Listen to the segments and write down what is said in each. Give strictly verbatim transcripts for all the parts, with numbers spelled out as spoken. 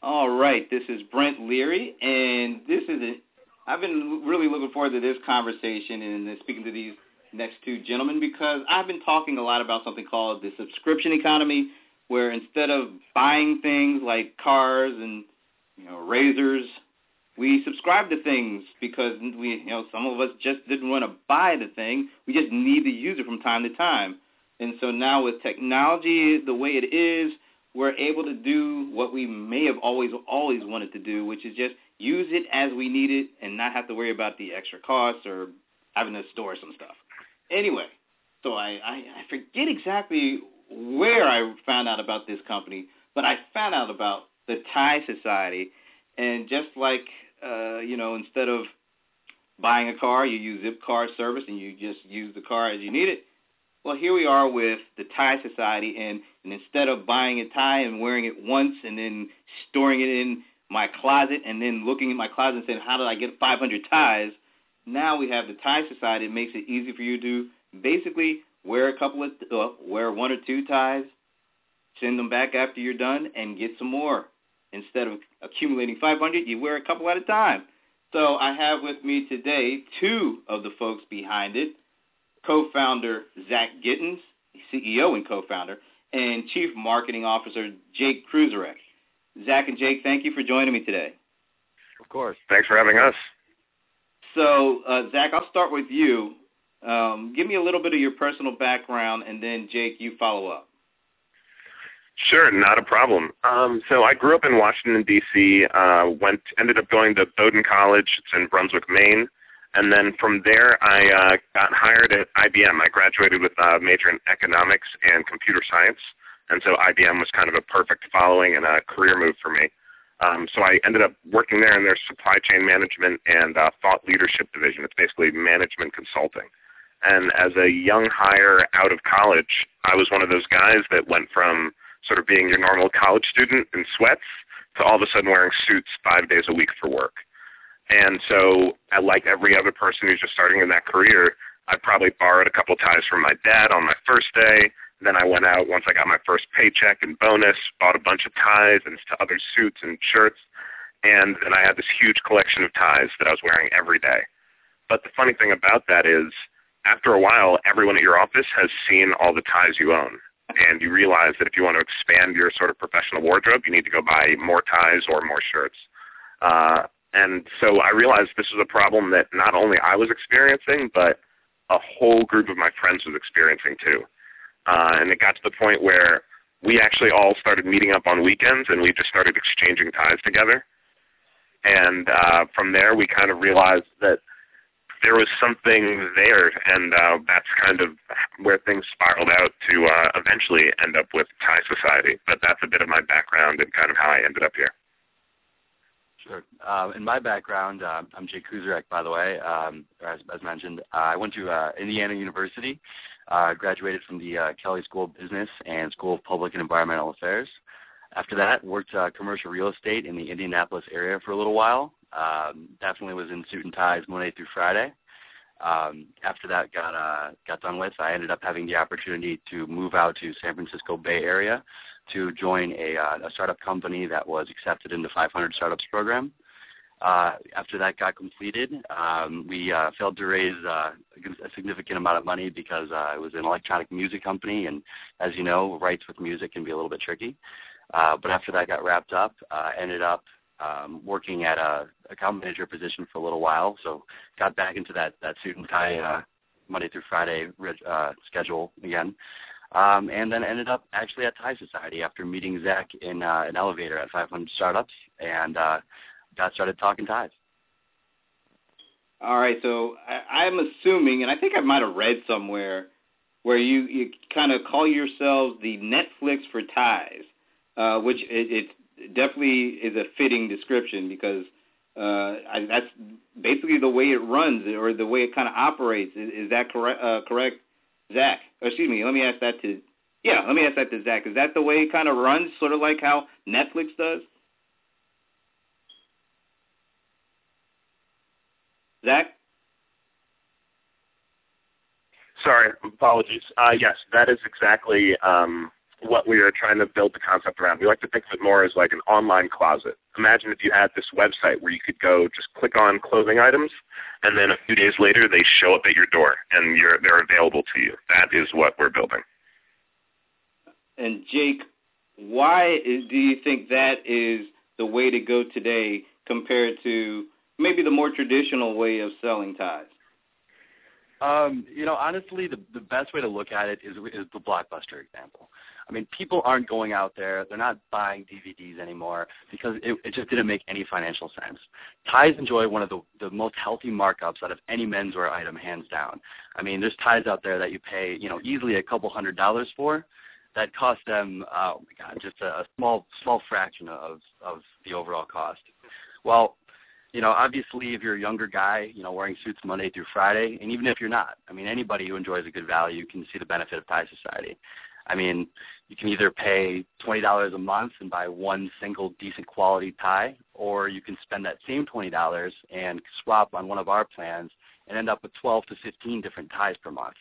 All right, this is Brent Leary, and this is it. I've been really looking forward to this conversation and speaking to these next two gentlemen, because I've been talking a lot about something called the subscription economy, where instead of buying things like cars and, you know, razors, we subscribe to things because we, you know, some of us just didn't want to buy the thing. We just need to use it from time to time. And so now with technology the way it is, we're able to do what we may have always, always wanted to do, which is just use it as we need it and not have to worry about the extra costs or having to store some stuff. Anyway, so I, I, I forget exactly where I found out about this company, but I found out about the Tie Society. And just like, uh, you know, instead of buying a car, you use Zipcar service and you just use the car as you need it. Well, here we are with the Tie Society, and, and instead of buying a tie and wearing it once and then storing it in my closet and then looking in my closet and saying, how did I get five hundred ties? Now we have the Tie Society. It makes it easy for you to basically wear a couple of, uh, wear one or two ties, send them back after you're done, and get some more. Instead of accumulating five hundred, you wear a couple at a time. So I have with me today two of the folks behind it, co-founder Zach Gittins, C E O and co-founder, and Chief Marketing Officer Jake Kruserek. Zach and Jake, thank you for joining me today. Of course. Thanks for having us. So, uh, Zach, I'll start with you. Um, give me a little bit of your personal background, and then, Jake, you follow up. Sure, not a problem. Um, so I grew up in Washington, D C, uh, went, ended up going to Bowdoin College. It's in Brunswick, Maine. And then from there, I uh, got hired at I B M. I graduated with a major in economics and computer science. And so I B M was kind of a perfect following and a career move for me. Um, so I ended up working there in their supply chain management and uh, thought leadership division. It's basically management consulting. And as a young hire out of college, I was one of those guys that went from sort of being your normal college student in sweats to all of a sudden wearing suits five days a week for work. And so, like every other person who's just starting in that career, I probably borrowed a couple ties from my dad on my first day. Then I went out once I got my first paycheck and bonus, bought a bunch of ties and other suits and shirts, and then I had this huge collection of ties that I was wearing every day. But the funny thing about that is, after a while, everyone at your office has seen all the ties you own, and you realize that if you want to expand your sort of professional wardrobe, you need to go buy more ties or more shirts. Uh, and so I realized this was a problem that not only I was experiencing, but a whole group of my friends was experiencing too. Uh, and it got to the point where we actually all started meeting up on weekends, and we just started exchanging ties together. And uh, from there, we kind of realized that there was something there, and uh, that's kind of where things spiraled out to uh, eventually end up with Tie Society. But that's a bit of my background and kind of how I ended up here. Sure. Uh, in my background, uh, I'm Jake Kruserek, by the way, um, as, as mentioned. Uh, I went to uh, Indiana University, uh, graduated from the uh, Kelley School of Business and School of Public and Environmental Affairs. After that, worked uh, commercial real estate in the Indianapolis area for a little while. Um, definitely was in suit and ties Monday through Friday. Um, after that got uh, got done with, I ended up having the opportunity to move out to San Francisco Bay Area to join a, uh, a startup company that was accepted in the five hundred Startups program. Uh, after that got completed, um, we uh, failed to raise uh, a significant amount of money because uh, it was an electronic music company, and as you know, rights with music can be a little bit tricky. Uh, but after that got wrapped up, uh, ended up Um, working at a account manager position for a little while, so got back into that, that suit and tie uh, Monday through Friday uh, schedule again, um, and then ended up actually at Tie Society after meeting Zach in uh, an elevator at five hundred Startups, and uh, got started talking ties. All right, so I, I'm assuming, and I think I might have read somewhere, where you, you kind of call yourselves the Netflix for ties, uh, which it, it's definitely is a fitting description, because uh, I, that's basically the way it runs, or the way it kind of operates. Is, is that correct, uh, correct, Zach? Or excuse me, let me ask that to, yeah, let me ask that to Zach. Is that the way it kind of runs, sort of like how Netflix does? Zach? Sorry, apologies. Uh, yes, that is exactly um, what we are trying to build the concept around. We like to think of it more as like an online closet. Imagine if you had this website where you could go just click on clothing items, and then a few days later they show up at your door and you're, they're available to you. That is what we're building. And Jake, why do you think that is the way to go today compared to maybe the more traditional way of selling ties? Um, you know, honestly, the, the best way to look at it is, is the Blockbuster example. I mean, people aren't going out there. They're not buying D V Ds anymore because it, it just didn't make any financial sense. Ties enjoy one of the, the most healthy markups out of any menswear item, hands down. I mean, there's ties out there that you pay, you know, easily a couple hundred dollars for that cost them, oh my God, just a, a small small fraction of, of the overall cost. Well, you know, obviously if you're a younger guy, you know, wearing suits Monday through Friday, and even if you're not, I mean, anybody who enjoys a good value can see the benefit of Tie Society. I mean, you can either pay twenty dollars a month and buy one single decent quality tie, or you can spend that same twenty dollars and swap on one of our plans and end up with twelve to fifteen different ties per month.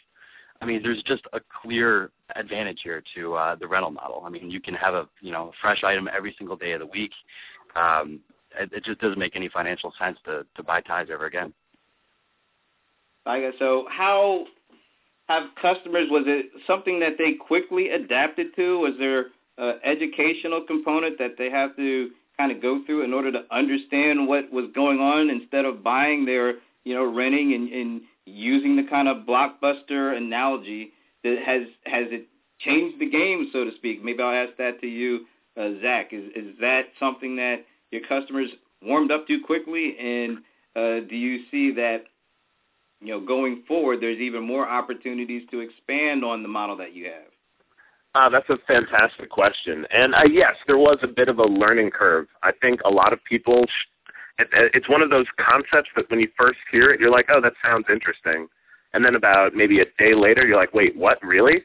I mean, there's just a clear advantage here to uh, the rental model. I mean, you can have a, you know, fresh item every single day of the week. Um, it, it just doesn't make any financial sense to, to buy ties ever again. I guess so. How have customers, was it something that they quickly adapted to? Was there an educational component that they have to kind of go through in order to understand what was going on instead of buying their, you know, renting and, and using the kind of Blockbuster analogy? That has has it changed the game, so to speak? Maybe I'll ask that to you, uh, Zach. Is is that something that your customers warmed up to quickly? And uh, do you see that, you know, going forward, there's even more opportunities to expand on the model that you have? Uh, that's a fantastic question. And uh, yes, there was a bit of a learning curve. I think a lot of people. Sh- It's one of those concepts that when you first hear it, you're like, oh, that sounds interesting. And then about maybe a day later, you're like, wait, what, really?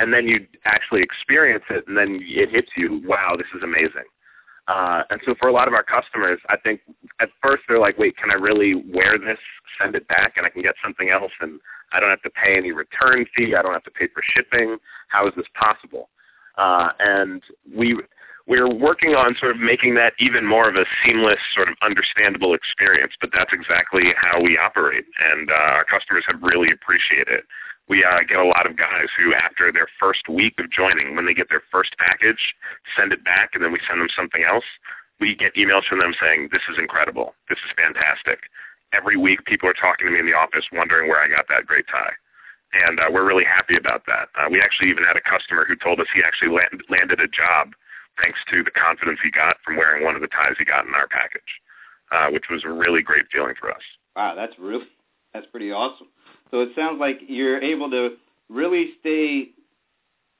And then you actually experience it, and then it hits you, wow, this is amazing. Uh, and so for a lot of our customers, I think at first they're like, wait, can I really wear this, send it back, and I can get something else, and I don't have to pay any return fee, I don't have to pay for shipping. How is this possible? Uh, and we... We're working on sort of making that even more of a seamless, sort of understandable experience, but that's exactly how we operate, and uh, our customers have really appreciated it. We uh, get a lot of guys who, after their first week of joining, when they get their first package, send it back, and then we send them something else. We get emails from them saying, this is incredible. This is fantastic. Every week people are talking to me in the office wondering where I got that great tie. And uh, we're really happy about that. Uh, we actually even had a customer who told us he actually land- landed a job thanks to the confidence he got from wearing one of the ties he got in our package, uh, which was a really great feeling for us. Wow, that's really, that's pretty awesome. So it sounds like you're able to really stay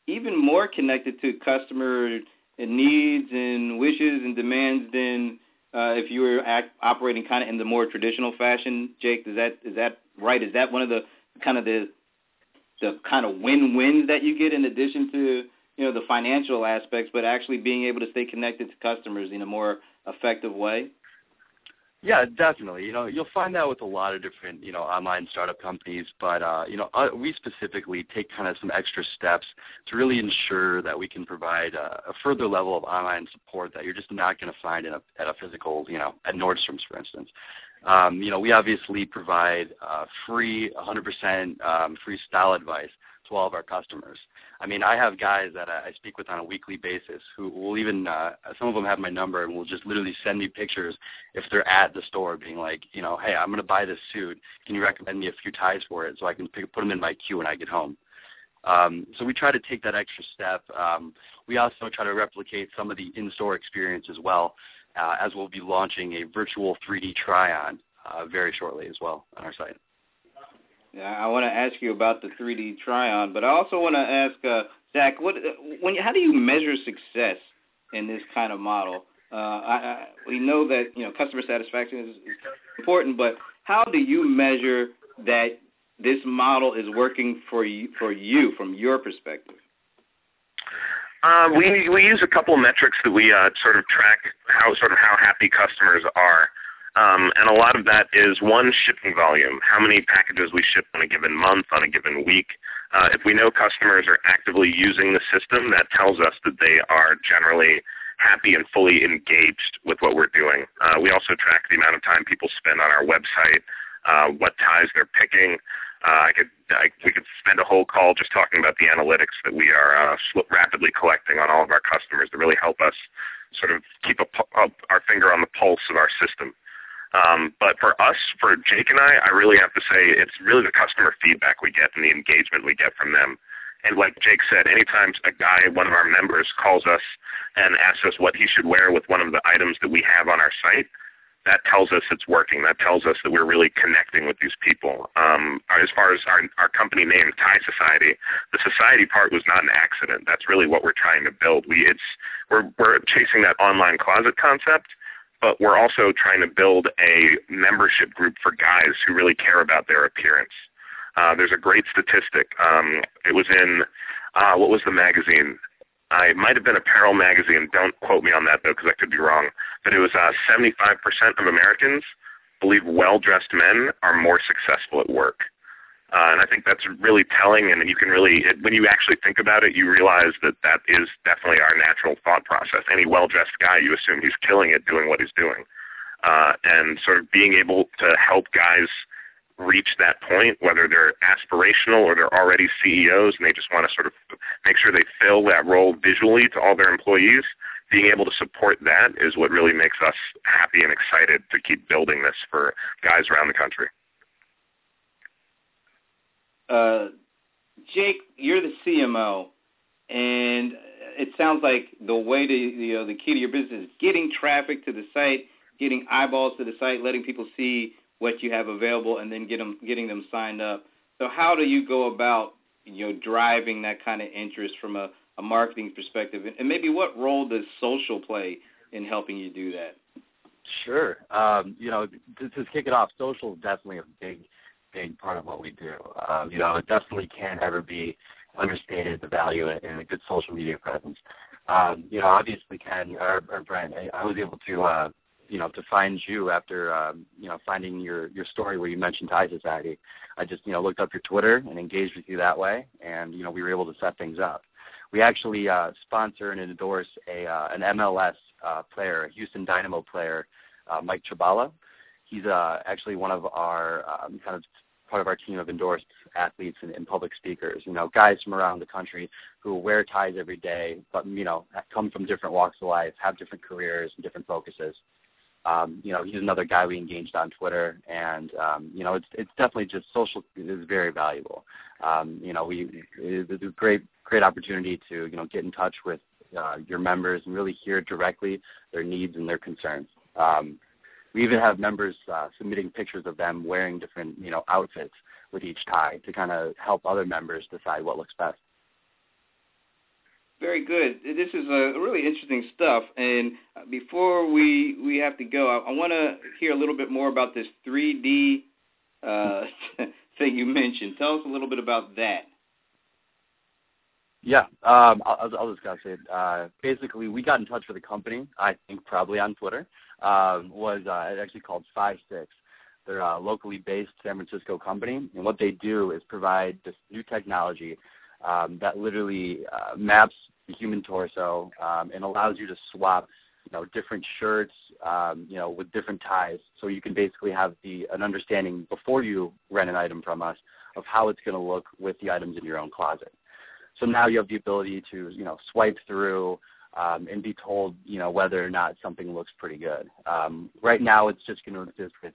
even more connected to customer needs and wishes and demands than uh, if you were act, operating kind of in the more traditional fashion. Jake, is that is that right? Is that one of the kind of the the kind of win-wins that you get in addition to, you know, the financial aspects, but actually being able to stay connected to customers in a more effective way? Yeah, definitely. You know, you'll find that with a lot of different, you know, online startup companies, but, uh, you know, uh, we specifically take kind of some extra steps to really ensure that we can provide uh, a further level of online support that you're just not going to find in a, at a physical, you know, at Nordstrom's, for instance. Um, you know, we obviously provide uh, free, one hundred percent um, free style advice to all of our customers. I mean, I have guys that I speak with on a weekly basis who will even, uh, some of them have my number and will just literally send me pictures if they're at the store being like, you know, hey, I'm going to buy this suit. Can you recommend me a few ties for it so I can pick, put them in my queue when I get home? Um, so we try to take that extra step. Um, we also try to replicate some of the in-store experience as well, uh, as we'll be launching a virtual three D try-on uh, very shortly as well on our site. Yeah, I want to ask you about the three D try-on, but I also want to ask uh, Zach, what, when, how do you measure success in this kind of model? Uh, I, I, we know that, you know, customer satisfaction is, is important, but how do you measure that this model is working for you, for you from your perspective? Uh, we we use a couple metrics that we uh, sort of track how sort of how happy customers are. Um, and a lot of that is, one, shipping volume, how many packages we ship on a given month, on a given week. Uh, if we know customers are actively using the system, that tells us that they are generally happy and fully engaged with what we're doing. Uh, we also track the amount of time people spend on our website, uh, what ties they're picking. Uh, I could, I, we could spend a whole call just talking about the analytics that we are uh, rapidly collecting on all of our customers that really help us sort of keep a, a, our finger on the pulse of our system. Um, but for us, for Jake and I, I really have to say it's really the customer feedback we get and the engagement we get from them. And like Jake said, anytime a guy, one of our members, calls us and asks us what he should wear with one of the items that we have on our site, that tells us it's working. That tells us that we're really connecting with these people. Um, as far as our, our company name, Tie Society, the society part was not an accident. That's really what we're trying to build. We, it's, we're, we're chasing that online closet concept, but we're also trying to build a membership group for guys who really care about their appearance. Uh, there's a great statistic. Um, it was in, uh, what was the magazine? Uh, it might have been Apparel Magazine. Don't quote me on that, though, because I could be wrong. But it was uh, seventy-five percent of Americans believe well-dressed men are more successful at work. Uh, and I think that's really telling, and you can really, it, when you actually think about it, you realize that that is definitely our natural thought process. Any well-dressed guy, you assume he's killing it doing what he's doing. Uh, and sort of being able to help guys reach that point, whether they're aspirational or they're already C E Os and they just want to sort of make sure they fill that role visually to all their employees, being able to support that is what really makes us happy and excited to keep building this for guys around the country. Uh, Jake, you're the C M O, and it sounds like the way to, you know, the key to your business is getting traffic to the site, getting eyeballs to the site, letting people see what you have available, and then get them, getting them signed up. So how do you go about, you know, driving that kind of interest from a, a marketing perspective? And maybe what role does social play in helping you do that? Sure. Um, you know, to, to kick it off, social is definitely a big, big part of what we do. Um, you know, it definitely can't ever be understated, the value in a good social media presence. Um, you know, obviously, Ken, or, or Brent, I, I was able to uh, – you know, to find you after, um, you know, finding your, your story where you mentioned Tie Society. I just, you know, looked up your Twitter and engaged with you that way, and, you know, we were able to set things up. We actually uh, sponsor and endorse a uh, an M L S uh, player, a Houston Dynamo player, uh, Mike Chabala. He's uh, actually one of our, um, kind of part of our team of endorsed athletes and, and public speakers, you know, guys from around the country who wear ties every day, but, you know, come from different walks of life, have different careers and different focuses. Um, you know, he's another guy we engaged on Twitter, and, um, you know, it's it's definitely just social is very valuable. Um, you know, we it's a great, great opportunity to, you know, get in touch with uh, your members and really hear directly their needs and their concerns. Um, we even have members uh, submitting pictures of them wearing different, you know, outfits with each tie to kind of help other members decide what looks best. Very good. This is a really interesting stuff. And before we, we have to go, I, I want to hear a little bit more about this three D uh, thing you mentioned. Tell us a little bit about that. Yeah, um, I'll, I'll discuss it. Uh, basically, we got in touch with a company, I think probably on Twitter, um, was uh, it's actually called Five Six. They're a locally based San Francisco company, and what they do is provide this new technology Um, that literally uh, maps the human torso um, and allows you to swap, you know, different shirts, um, you know, with different ties. So you can basically have the an understanding before you rent an item from us of how it's going to look with the items in your own closet. So now you have the ability to, you know, swipe through um, and be told, you know, whether or not something looks pretty good. Um, right now, it's just going to exist with,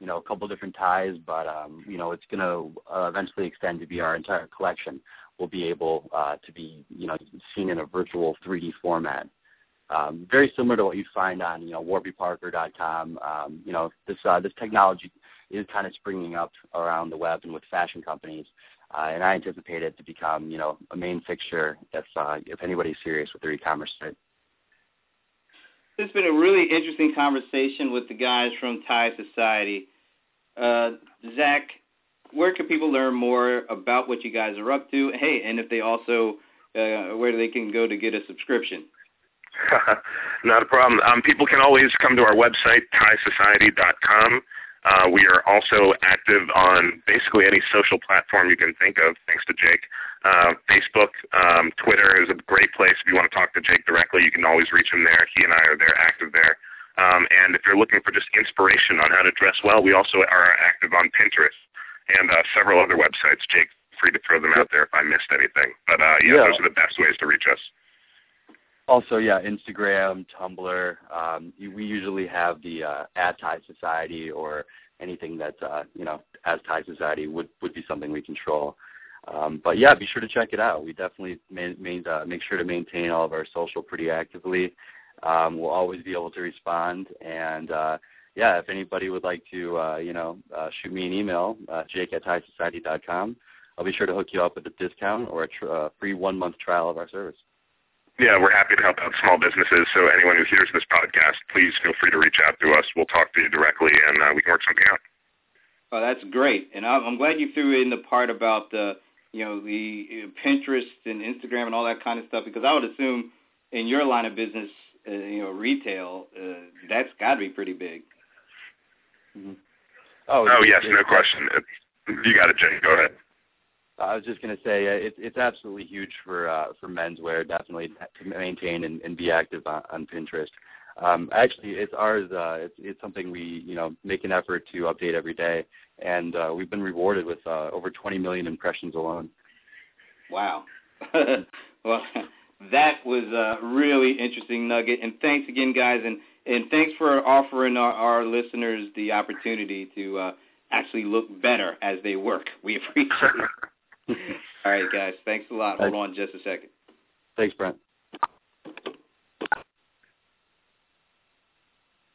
you know, a couple different ties, but um, you know, it's going to uh, eventually extend to be our entire collection. Will be able uh, to be, you know, seen in a virtual three D format, um, very similar to what you find on, you know, warby parker dot com. Um, you know, this uh, this technology is kind of springing up around the web and with fashion companies, uh, and I anticipate it to become, you know, a main fixture if uh, if anybody's serious with their e-commerce site. It's been a really interesting conversation with the guys from Tie Society, uh, Zach. Where can people learn more about what you guys are up to? Hey, and if they also, uh, where do they can go to get a subscription? Not a problem. Um, people can always come to our website, tie society dot com. Uh, we are also active on basically any social platform you can think of, thanks to Jake. Uh, Facebook, um, Twitter is a great place. If you want to talk to Jake directly, you can always reach him there. He and I are there, active there. Um, and if you're looking for just inspiration on how to dress well, we also are active on Pinterest and uh, several other websites. Jake's free to throw them out there if I missed anything. But uh, yeah, yeah, those are the best ways to reach us. Also, yeah, Instagram, Tumblr. Um, we usually have the uh, at Tie Society, or anything that's, uh, you know, as Tie Society would, would be something we control. Um, but, yeah, be sure to check it out. We definitely ma- ma- uh, make sure to maintain all of our social pretty actively. Um, we'll always be able to respond. And, uh, yeah, if anybody would like to, uh, you know, uh, shoot me an email, uh, jake at thai society dot com, I'll be sure to hook you up with a discount or a tr- uh, free one-month trial of our service. Yeah, we're happy to help out small businesses. So anyone who hears this podcast, please feel free to reach out to us. We'll talk to you directly, and uh, we can work something out. Oh, that's great. And I'm glad you threw in the part about the, you know, the Pinterest and Instagram and all that kind of stuff, because I would assume in your line of business, uh, you know, retail, uh, that's got to be pretty big. Mm-hmm. Oh, oh yes, no question. You got it, Jake. Go ahead. I was just going to say it, it's absolutely huge for uh, for menswear, definitely, to maintain and, and be active on, on Pinterest. Um, actually, it's ours. Uh, it's, it's something we you know make an effort to update every day, and uh, we've been rewarded with uh, over twenty million impressions alone. Wow. Well, that was a really interesting nugget, and thanks again, guys, and, and thanks for offering our, our listeners the opportunity to uh, actually look better as they work. We appreciate it. All right, guys. Thanks a lot. Thanks. Hold on just a second. Thanks, Brent.